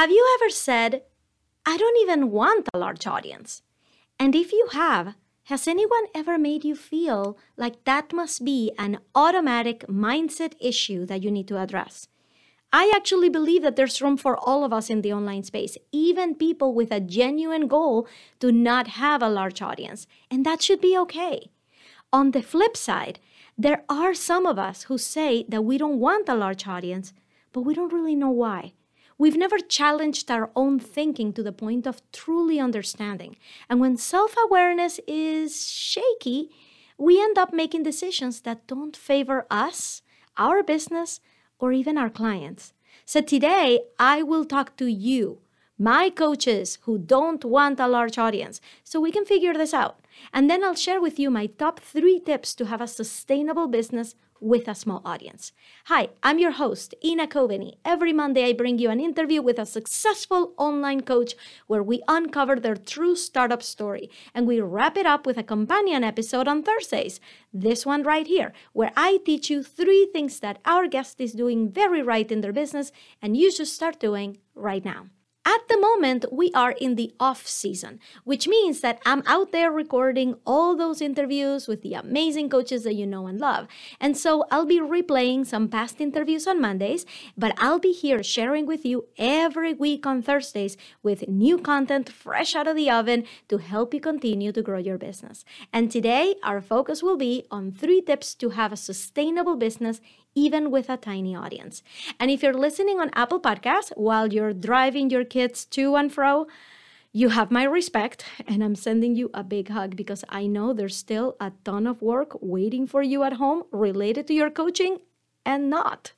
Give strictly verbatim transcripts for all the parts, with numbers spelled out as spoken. Have you ever said, I don't even want a large audience? And if you have, has anyone ever made you feel like that must be an automatic mindset issue that you need to address? I actually believe that there's room for all of us in the online space, even people with a genuine goal to not have a large audience, and that should be okay. On the flip side, there are some of us who say that we don't want a large audience, but we don't really know why. We've never challenged our own thinking to the point of truly understanding. And when self-awareness is shaky, we end up making decisions that don't favor us, our business, or even our clients. So today, I will talk to you, my coaches who don't want a large audience, so we can figure this out. And then I'll share with you my top three tips to have a sustainable business with a small audience. Hi, I'm your host, Ina Coveney. Every Monday, I bring you an interview with a successful online coach where we uncover their true startup story, and we wrap it up with a companion episode on Thursdays, this one right here, where I teach you three things that our guest is doing very right in their business and you should start doing right now. At the moment, we are in the off season, which means that I'm out there recording all those interviews with the amazing coaches that you know and love. And so I'll be replaying some past interviews on Mondays, but I'll be here sharing with you every week on Thursdays with new content fresh out of the oven to help you continue to grow your business. And today, our focus will be on three tips to have a sustainable business even with a tiny audience. And if you're listening on Apple Podcasts while you're driving your kids to and fro, you have my respect, and I'm sending you a big hug because I know there's still a ton of work waiting for you at home related to your coaching and not.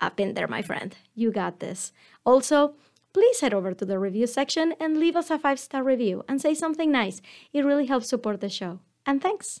Up in there, my friend. You got this. Also, please head over to the review section and leave us a five-star review and say something nice. It really helps support the show. And thanks.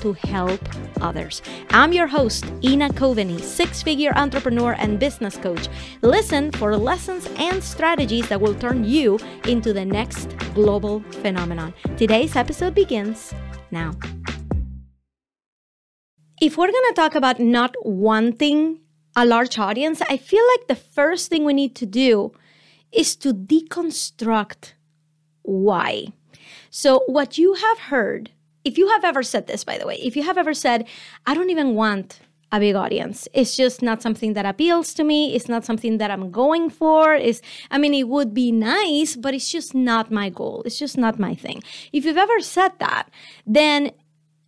to help others. I'm your host, Ina Coveney, six-figure entrepreneur and business coach. Listen for lessons and strategies that will turn you into the next global phenomenon. Today's episode begins now. If we're going to talk about not wanting a large audience, I feel like the first thing we need to do is to deconstruct why. So what you have heard, if you have ever said this, by the way, if you have ever said, I don't even want a big audience, it's just not something that appeals to me, it's not something that I'm going for, it's, I mean, it would be nice, but it's just not my goal, it's just not my thing. If you've ever said that, then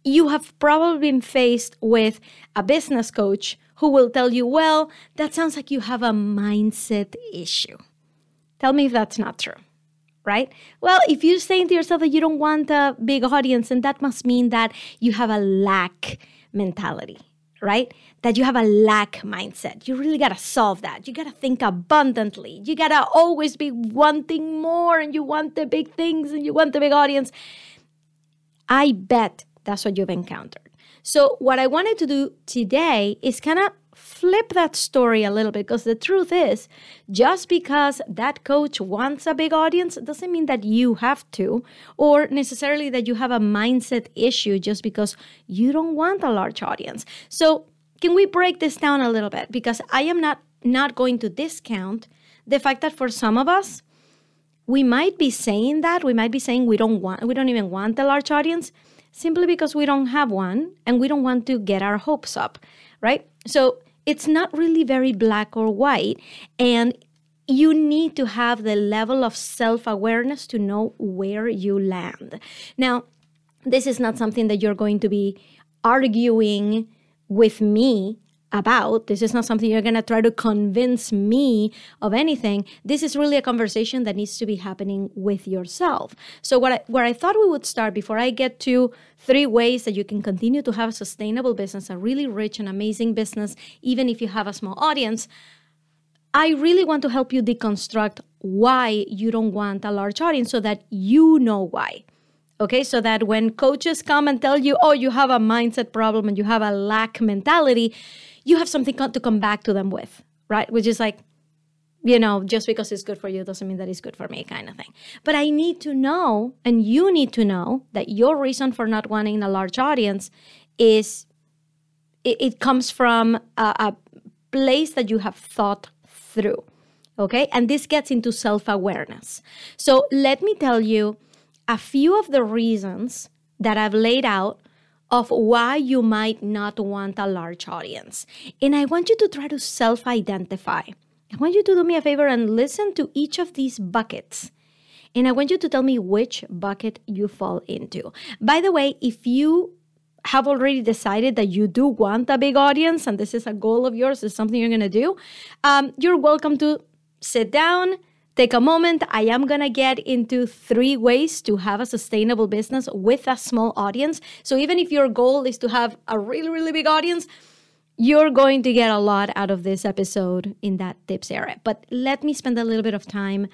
you have probably been faced with a business coach who will tell you, well, that sounds like you have a mindset issue. Tell me if that's not true. Right? Well, if you're saying to yourself that you don't want a big audience, then that must mean that you have a lack mentality, right? That you have a lack mindset. You really got to solve that. You got to think abundantly. You got to always be wanting more, and you want the big things, and you want the big audience. I bet that's what you've encountered. So what I wanted to do today is kind of flip that story a little bit, because the truth is, just because that coach wants a big audience doesn't mean that you have to, or necessarily that you have a mindset issue just because you don't want a large audience. So can we break this down a little bit? Because I am not, not going to discount the fact that for some of us, we might be saying that, we might be saying we don't want, we don't even want a large audience simply because we don't have one and we don't want to get our hopes up, right? So it's not really very black or white, and you need to have the level of self-awareness to know where you land. Now, this is not something that you're going to be arguing with me about. This is not something you're going to try to convince me of anything. This is really a conversation that needs to be happening with yourself. So what I, where I thought we would start before I get to three ways that you can continue to have a sustainable business, a really rich and amazing business, even if you have a small audience, I really want to help you deconstruct why you don't want a large audience so that you know why. Okay, so that when coaches come and tell you, oh, you have a mindset problem and you have a lack mentality, you have something to come back to them with, right? Which is like, you know, just because it's good for you doesn't mean that it's good for me kind of thing. But I need to know, and you need to know, that your reason for not wanting a large audience is, it, it comes from a, a place that you have thought through, okay? And this gets into self-awareness. So let me tell you a few of the reasons that I've laid out of why you might not want a large audience. And I want you to try to self-identify. I want you to do me a favor and listen to each of these buckets. And I want you to tell me which bucket you fall into. By the way, if you have already decided that you do want a big audience and this is a goal of yours, is something you're going to do, um, you're welcome to sit down, take a moment. I am going to get into three ways to have a sustainable business with a small audience. So even if your goal is to have a really, really big audience, you're going to get a lot out of this episode in that tips area. But let me spend a little bit of time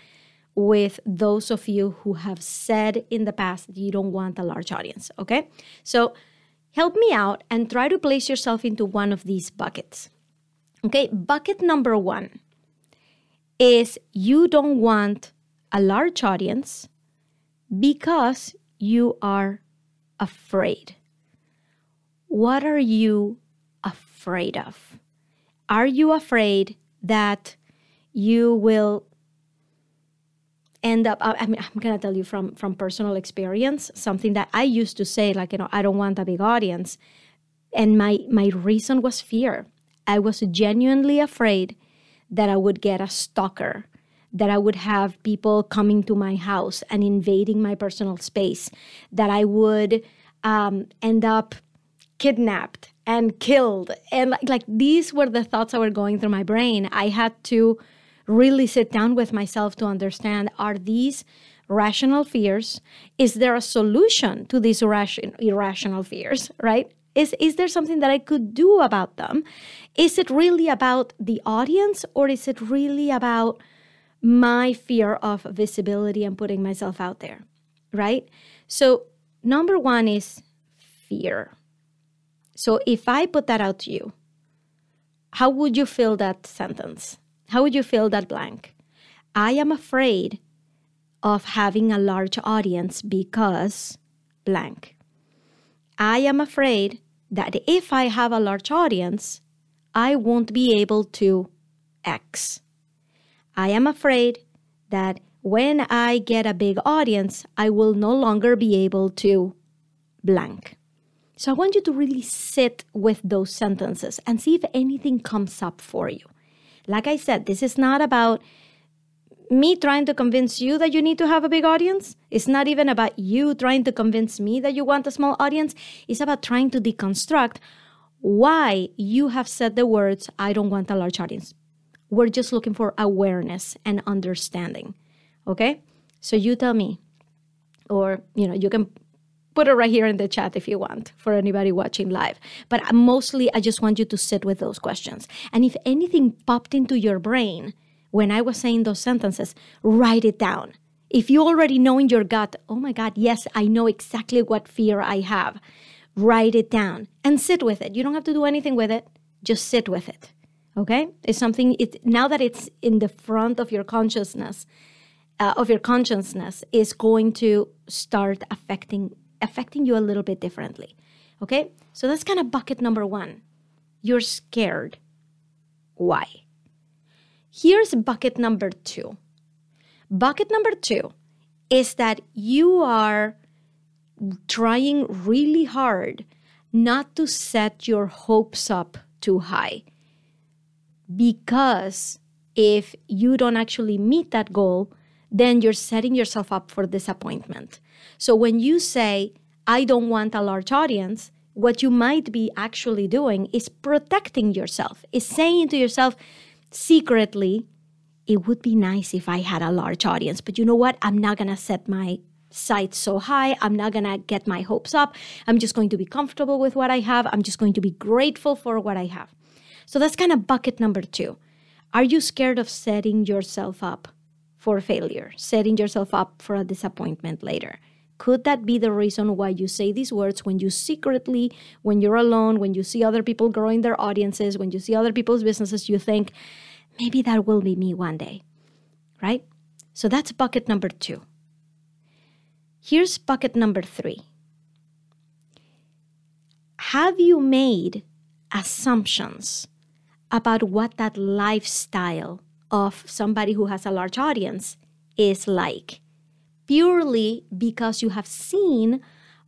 with those of you who have said in the past that you don't want a large audience, okay? So help me out and try to place yourself into one of these buckets, okay? Bucket number one is you don't want a large audience because you are afraid. What are you afraid of? Are you afraid that you will end up, I mean, I'm going to tell you from, from personal experience, something that I used to say, like, you know, I don't want a big audience. And my, my reason was fear. I was genuinely afraid that I would get a stalker, that I would have people coming to my house and invading my personal space, that I would um, end up kidnapped and killed. And like, like these were the thoughts that were going through my brain. I had to really sit down with myself to understand, are these rational fears? Is there a solution to these irration, irrational fears, right? Is is there something that I could do about them? Is it really about the audience, or is it really about my fear of visibility and putting myself out there, right? So number one is fear. So if I put that out to you, how would you fill that sentence? How would you fill that blank? I am afraid of having a large audience because blank. I am afraid that if I have a large audience, I won't be able to X. I am afraid that when I get a big audience, I will no longer be able to blank. So I want you to really sit with those sentences and see if anything comes up for you. Like I said, this is not about me trying to convince you that you need to have a big audience. It's not even about you trying to convince me that you want a small audience. It's about trying to deconstruct why you have said the words, I don't want a large audience. We're just looking for awareness and understanding, okay? So you tell me, or, you know, you can put it right here in the chat if you want for anybody watching live. But mostly, I just want you to sit with those questions. And if anything popped into your brain when I was saying those sentences, write it down. If you already know in your gut, oh my God, yes, I know exactly what fear I have, write it down and sit with it. You don't have to do anything with it. Just sit with it, okay? It's something, it, now that it's in the front of your consciousness, uh, of your consciousness, is going to start affecting, affecting you a little bit differently, okay? So that's kind of bucket number one. You're scared. Why? Here's bucket number two. Bucket number two is that you are trying really hard not to set your hopes up too high, because if you don't actually meet that goal, then you're setting yourself up for disappointment. So when you say, I don't want a large audience, what you might be actually doing is protecting yourself, is saying to yourself, secretly, it would be nice if I had a large audience, but you know what? I'm not going to set my sights so high. I'm not going to get my hopes up. I'm just going to be comfortable with what I have. I'm just going to be grateful for what I have. So that's kind of bucket number two. Are you scared of setting yourself up for failure, setting yourself up for a disappointment later? Could that be the reason why you say these words when you secretly, when you're alone, when you see other people growing their audiences, when you see other people's businesses, you think, maybe that will be me one day, right? So that's bucket number two. Here's bucket number three. Have you made assumptions about what that lifestyle of somebody who has a large audience is like, purely because you have seen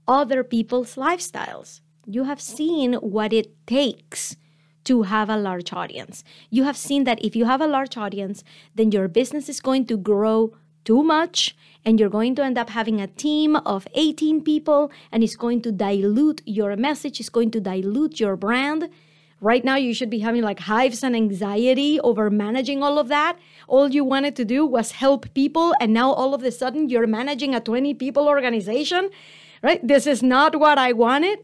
other people's lifestyles? You have seen what it takes to have a large audience. You have seen that if you have a large audience, then your business is going to grow too much, and you're going to end up having a team of eighteen people, and it's going to dilute your message, it's going to dilute your brand. Right now, you should be having like hives and anxiety over managing all of that. All you wanted to do was help people, and now all of a sudden, you're managing a twenty-people organization, right? This is not what I wanted.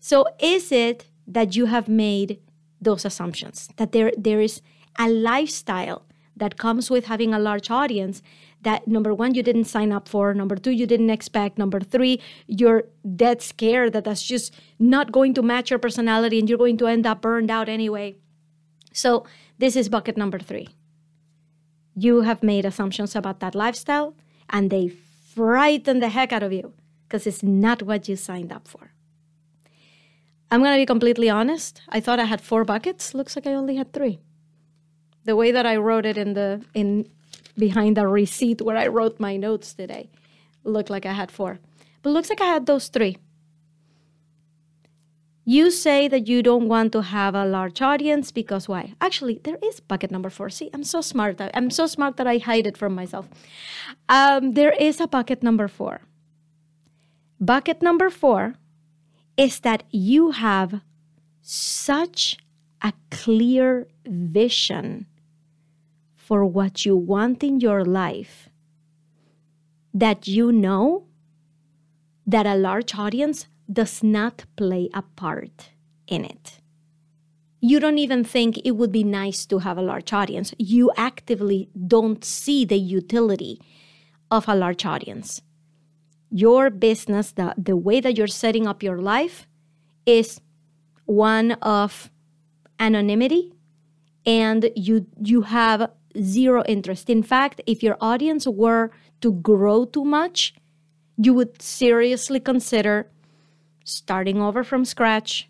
So is it that you have made those assumptions, that there there is a lifestyle that comes with having a large audience that, number one, you didn't sign up for, number two, you didn't expect, number three, you're dead scared that that's just not going to match your personality and you're going to end up burned out anyway? So this is bucket number three. You have made assumptions about that lifestyle and they frighten the heck out of you because it's not what you signed up for. I'm going to be completely honest. I thought I had four buckets. Looks like I only had three. The way that I wrote it in the in behind the receipt where I wrote my notes today, looked like I had four. But looks like I had those three. You say that you don't want to have a large audience because why? Actually, there is bucket number four. See, I'm so smart. I'm so smart that I hide it from myself. Um, there is a bucket number four. Bucket number four is that you have such a clear vision for what you want in your life that you know that a large audience does not play a part in it. You don't even think it would be nice to have a large audience. You actively don't see the utility of a large audience. Your business, the, the way that you're setting up your life is one of anonymity, and you you have zero interest. In fact, if your audience were to grow too much, you would seriously consider starting over from scratch,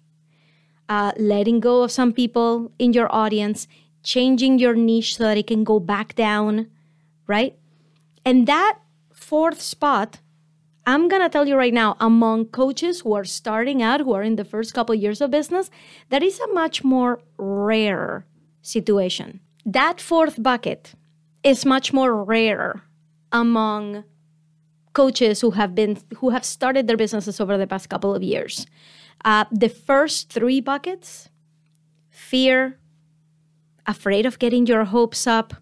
uh, letting go of some people in your audience, changing your niche so that it can go back down, right? And that fourth spot, I'm going to tell you right now, among coaches who are starting out, who are in the first couple years of business, that is a much more rare situation. That fourth bucket is much more rare among coaches who have been who have started their businesses over the past couple of years. Uh, the first three buckets, fear, afraid of getting your hopes up,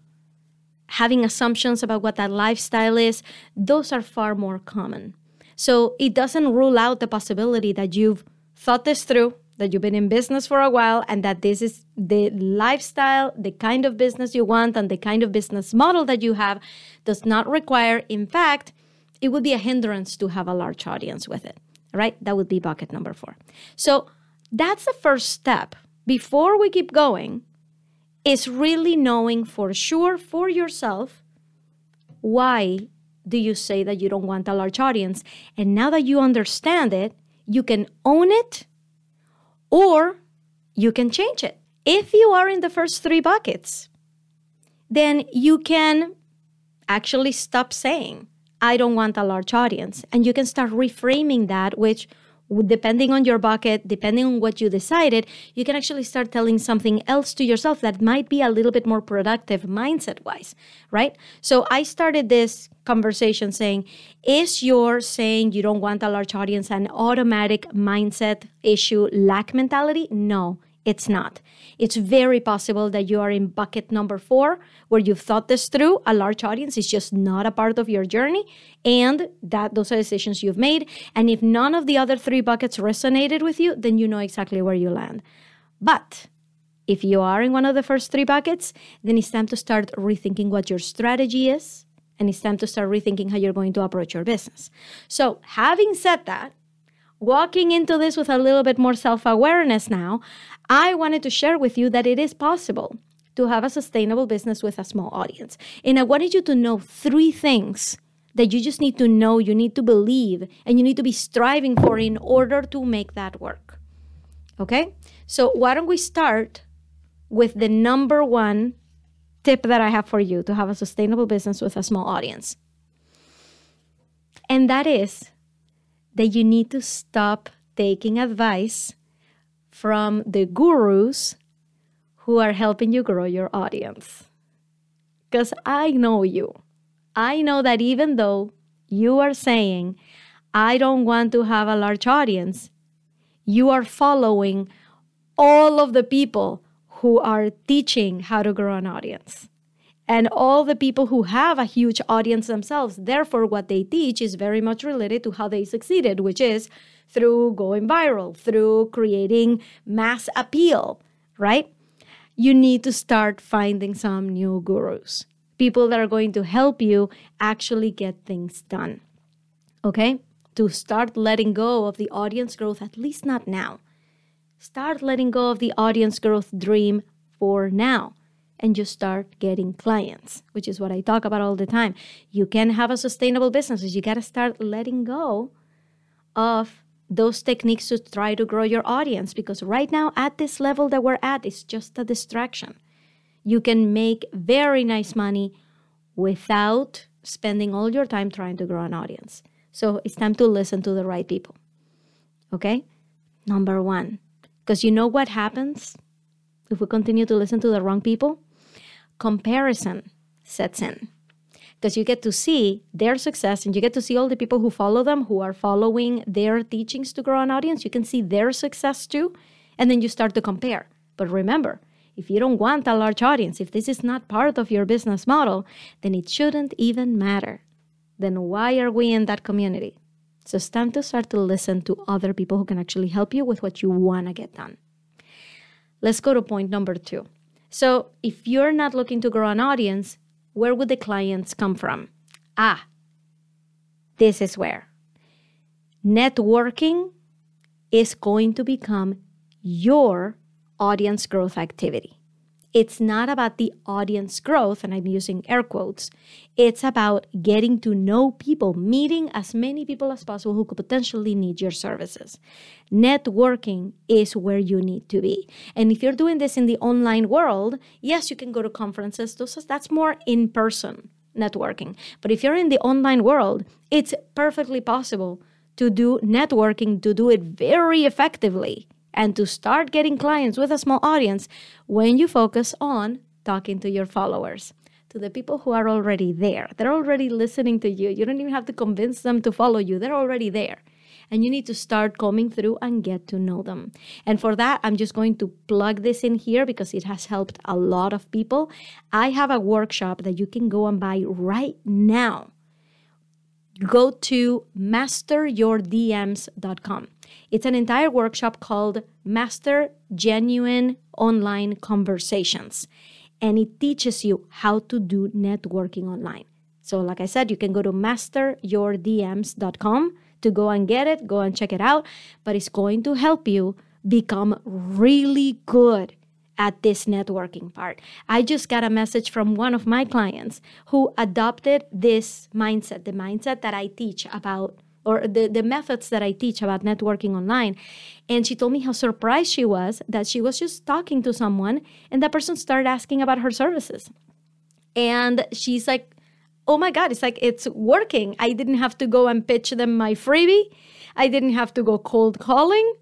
having assumptions about what that lifestyle is, those are far more common. So it doesn't rule out the possibility that you've thought this through, that you've been in business for a while, and that this is the lifestyle, the kind of business you want, and the kind of business model that you have does not require. In fact, it would be a hindrance to have a large audience with it, right? That would be bucket number four. So that's the first step. Before we keep going, is really knowing for sure for yourself, why do you say that you don't want a large audience? And now that you understand it, you can own it or you can change it. If you are in the first three buckets, then you can actually stop saying, I don't want a large audience. And you can start reframing that, which depending on your bucket, depending on what you decided, you can actually start telling something else to yourself that might be a little bit more productive mindset-wise, right? So I started this conversation saying, is your saying you don't want a large audience an automatic mindset issue, lack mentality? No, it's not. It's very possible that you are in bucket number four, where you've thought this through. A large audience is just not a part of your journey, and that those are decisions you've made. And if none of the other three buckets resonated with you, then you know exactly where you land. But if you are in one of the first three buckets, then it's time to start rethinking what your strategy is and it's time to start rethinking how you're going to approach your business. So having said that, walking into this with a little bit more self-awareness now, I wanted to share with you that it is possible to have a sustainable business with a small audience. And I wanted you to know three things that you just need to know, you need to believe, and you need to be striving for in order to make that work. Okay? So why don't we start with the number one tip that I have for you to have a sustainable business with a small audience. And that is that you need to stop taking advice from the gurus who are helping you grow your audience. Because I know you. I know that even though you are saying, I don't want to have a large audience, you are following all of the people who are teaching how to grow an audience. And all the people who have a huge audience themselves, therefore what they teach is very much related to how they succeeded, which is through going viral, through creating mass appeal, right? You need to start finding some new gurus, people that are going to help you actually get things done, okay? To start letting go of the audience growth, at least not now. Start letting go of the audience growth dream for now. And just start getting clients, which is what I talk about all the time. You can have a sustainable business. You got to start letting go of those techniques to try to grow your audience, because right now at this level that we're at, it's just a distraction. You can make very nice money without spending all your time trying to grow an audience. So it's time to listen to the right people. Okay? Number one, because you know what happens if we continue to listen to the wrong people? Comparison sets in, because you get to see their success and you get to see all the people who follow them, who are following their teachings to grow an audience. You can see their success too, and then you start to compare. But remember, if you don't want a large audience, if this is not part of your business model, then it shouldn't even matter. Then why are we in that community? So it's time to start to listen to other people who can actually help you with what you want to get done. Let's go to point number two. So if you're not looking to grow an audience, where would the clients come from? Ah, this is where networking is going to become your audience growth activity. It's not about the audience growth, and I'm using air quotes. It's about getting to know people, meeting as many people as possible who could potentially need your services. Networking is where you need to be. And if you're doing this in the online world, yes, you can go to conferences. That's more in-person networking. But if you're in the online world, it's perfectly possible to do networking, to do it very effectively, and to start getting clients with a small audience when you focus on talking to your followers, to the people who are already there. They're already listening to you. You don't even have to convince them to follow you. They're already there. And you need to start coming through and get to know them. And for that, I'm just going to plug this in here because it has helped a lot of people. I have a workshop that you can go and buy right now. Go to master your D Ms dot com. It's an entire workshop called Master Genuine Online Conversations, and it teaches you how to do networking online. So like I said, you can go to master your D Ms dot com to go and get it, go and check it out, but it's going to help you become really good at this networking part. I just got a message from one of my clients who adopted this mindset, the mindset that I teach about, or the, the methods that I teach about networking online. And she told me how surprised she was that she was just talking to someone and that person started asking about her services. And she's like, oh my God, it's like, it's working. I didn't have to go and pitch them my freebie. I didn't have to go cold calling.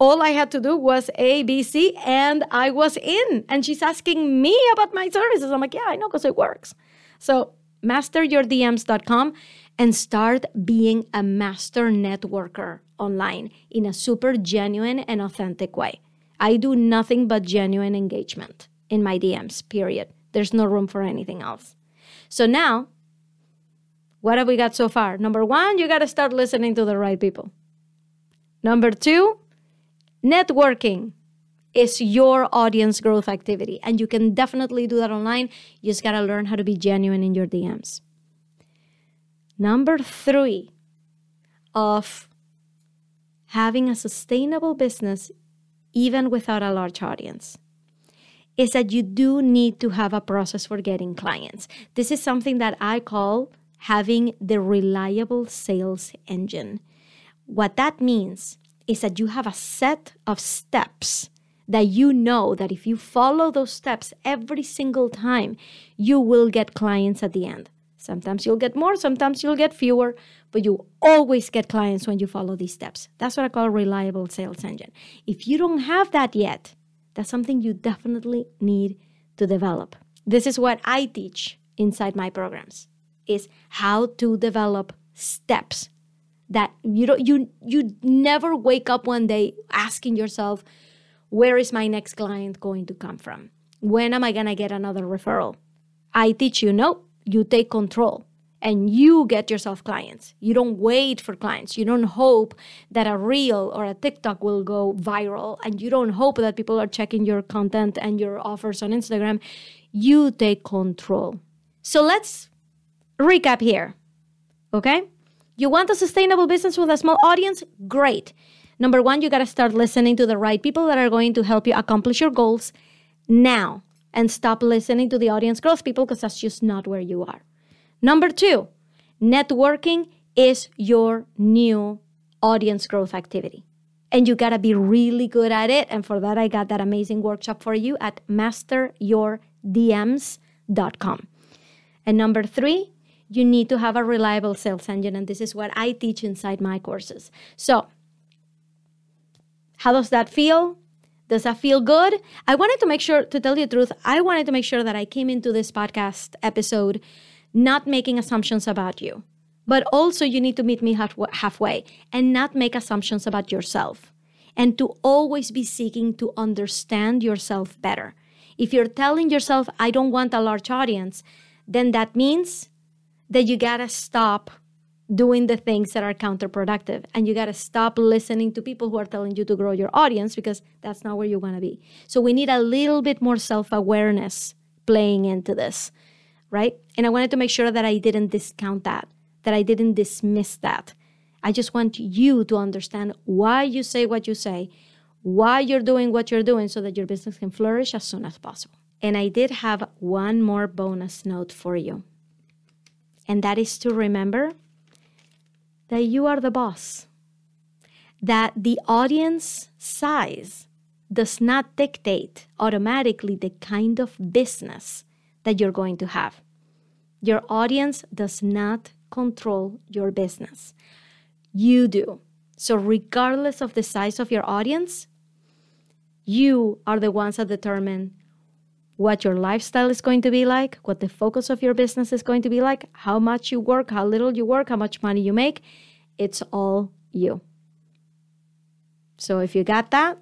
All I had to do was A, B, C, and I was in. And she's asking me about my services. I'm like, yeah, I know, because it works. So master your D Ms dot com. And start being a master networker online in a super genuine and authentic way. I do nothing but genuine engagement in my D Ms, period. There's no room for anything else. So now, what have we got so far? Number one, you got to start listening to the right people. Number two, networking is your audience growth activity. And you can definitely do that online. You just got to learn how to be genuine in your D Ms. Number three of having a sustainable business, even without a large audience, is that you do need to have a process for getting clients. This is something that I call having the reliable sales engine. What that means is that you have a set of steps that you know that if you follow those steps every single time, you will get clients at the end. Sometimes you'll get more, sometimes you'll get fewer, but you always get clients when you follow these steps. That's what I call reliable sales engine. If you don't have that yet, that's something you definitely need to develop. This is what I teach inside my programs, is how to develop steps that you don't, you you never wake up one day asking yourself, where is my next client going to come from? When am I going to get another referral? I teach you, no, you take control and you get yourself clients. You don't wait for clients. You don't hope that a reel or a TikTok will go viral, and you don't hope that people are checking your content and your offers on Instagram. You take control. So let's recap here, okay? You want a sustainable business with a small audience? Great. Number one, you got to start listening to the right people that are going to help you accomplish your goals now, and stop listening to the audience growth people, because that's just not where you are. Number two, networking is your new audience growth activity, and you got to be really good at it. And for that, I got that amazing workshop for you at master your D Ms dot com. And number three, you need to have a reliable sales engine, and this is what I teach inside my courses. So, how does that feel? Does that feel good? I wanted to make sure, to tell you the truth, I wanted to make sure that I came into this podcast episode not making assumptions about you. But also you need to meet me halfway and not make assumptions about yourself. And to always be seeking to understand yourself better. If you're telling yourself, I don't want a large audience, then that means that you gotta stop doing the things that are counterproductive, and you got to stop listening to people who are telling you to grow your audience, because that's not where you want to be. So we need a little bit more self-awareness playing into this, right? And I wanted to make sure that I didn't discount that, that I didn't dismiss that. I just want you to understand why you say what you say, why you're doing what you're doing, so that your business can flourish as soon as possible. And I did have one more bonus note for you, and that is to remember that you are the boss, that the audience size does not dictate automatically the kind of business that you're going to have. Your audience does not control your business. You do. So regardless of the size of your audience, you are the ones that determine what your lifestyle is going to be like, what the focus of your business is going to be like, how much you work, how little you work, how much money you make. It's all you. So if you got that,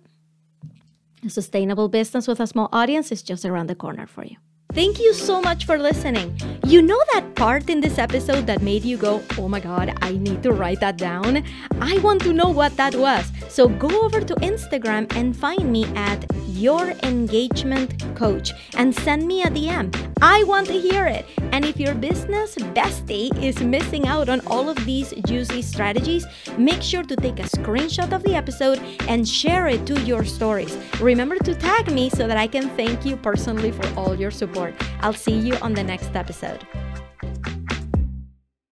a sustainable business with a small audience is just around the corner for you. Thank you so much for listening. You know that part in this episode that made you go, oh my God, I need to write that down? I want to know what that was. So go over to Instagram and find me at Your Engagement Coach and send me a D M. I want to hear it. And if your business bestie is missing out on all of these juicy strategies, make sure to take a screenshot of the episode and share it to your stories. Remember to tag me so that I can thank you personally for all your support. I'll see you on the next episode.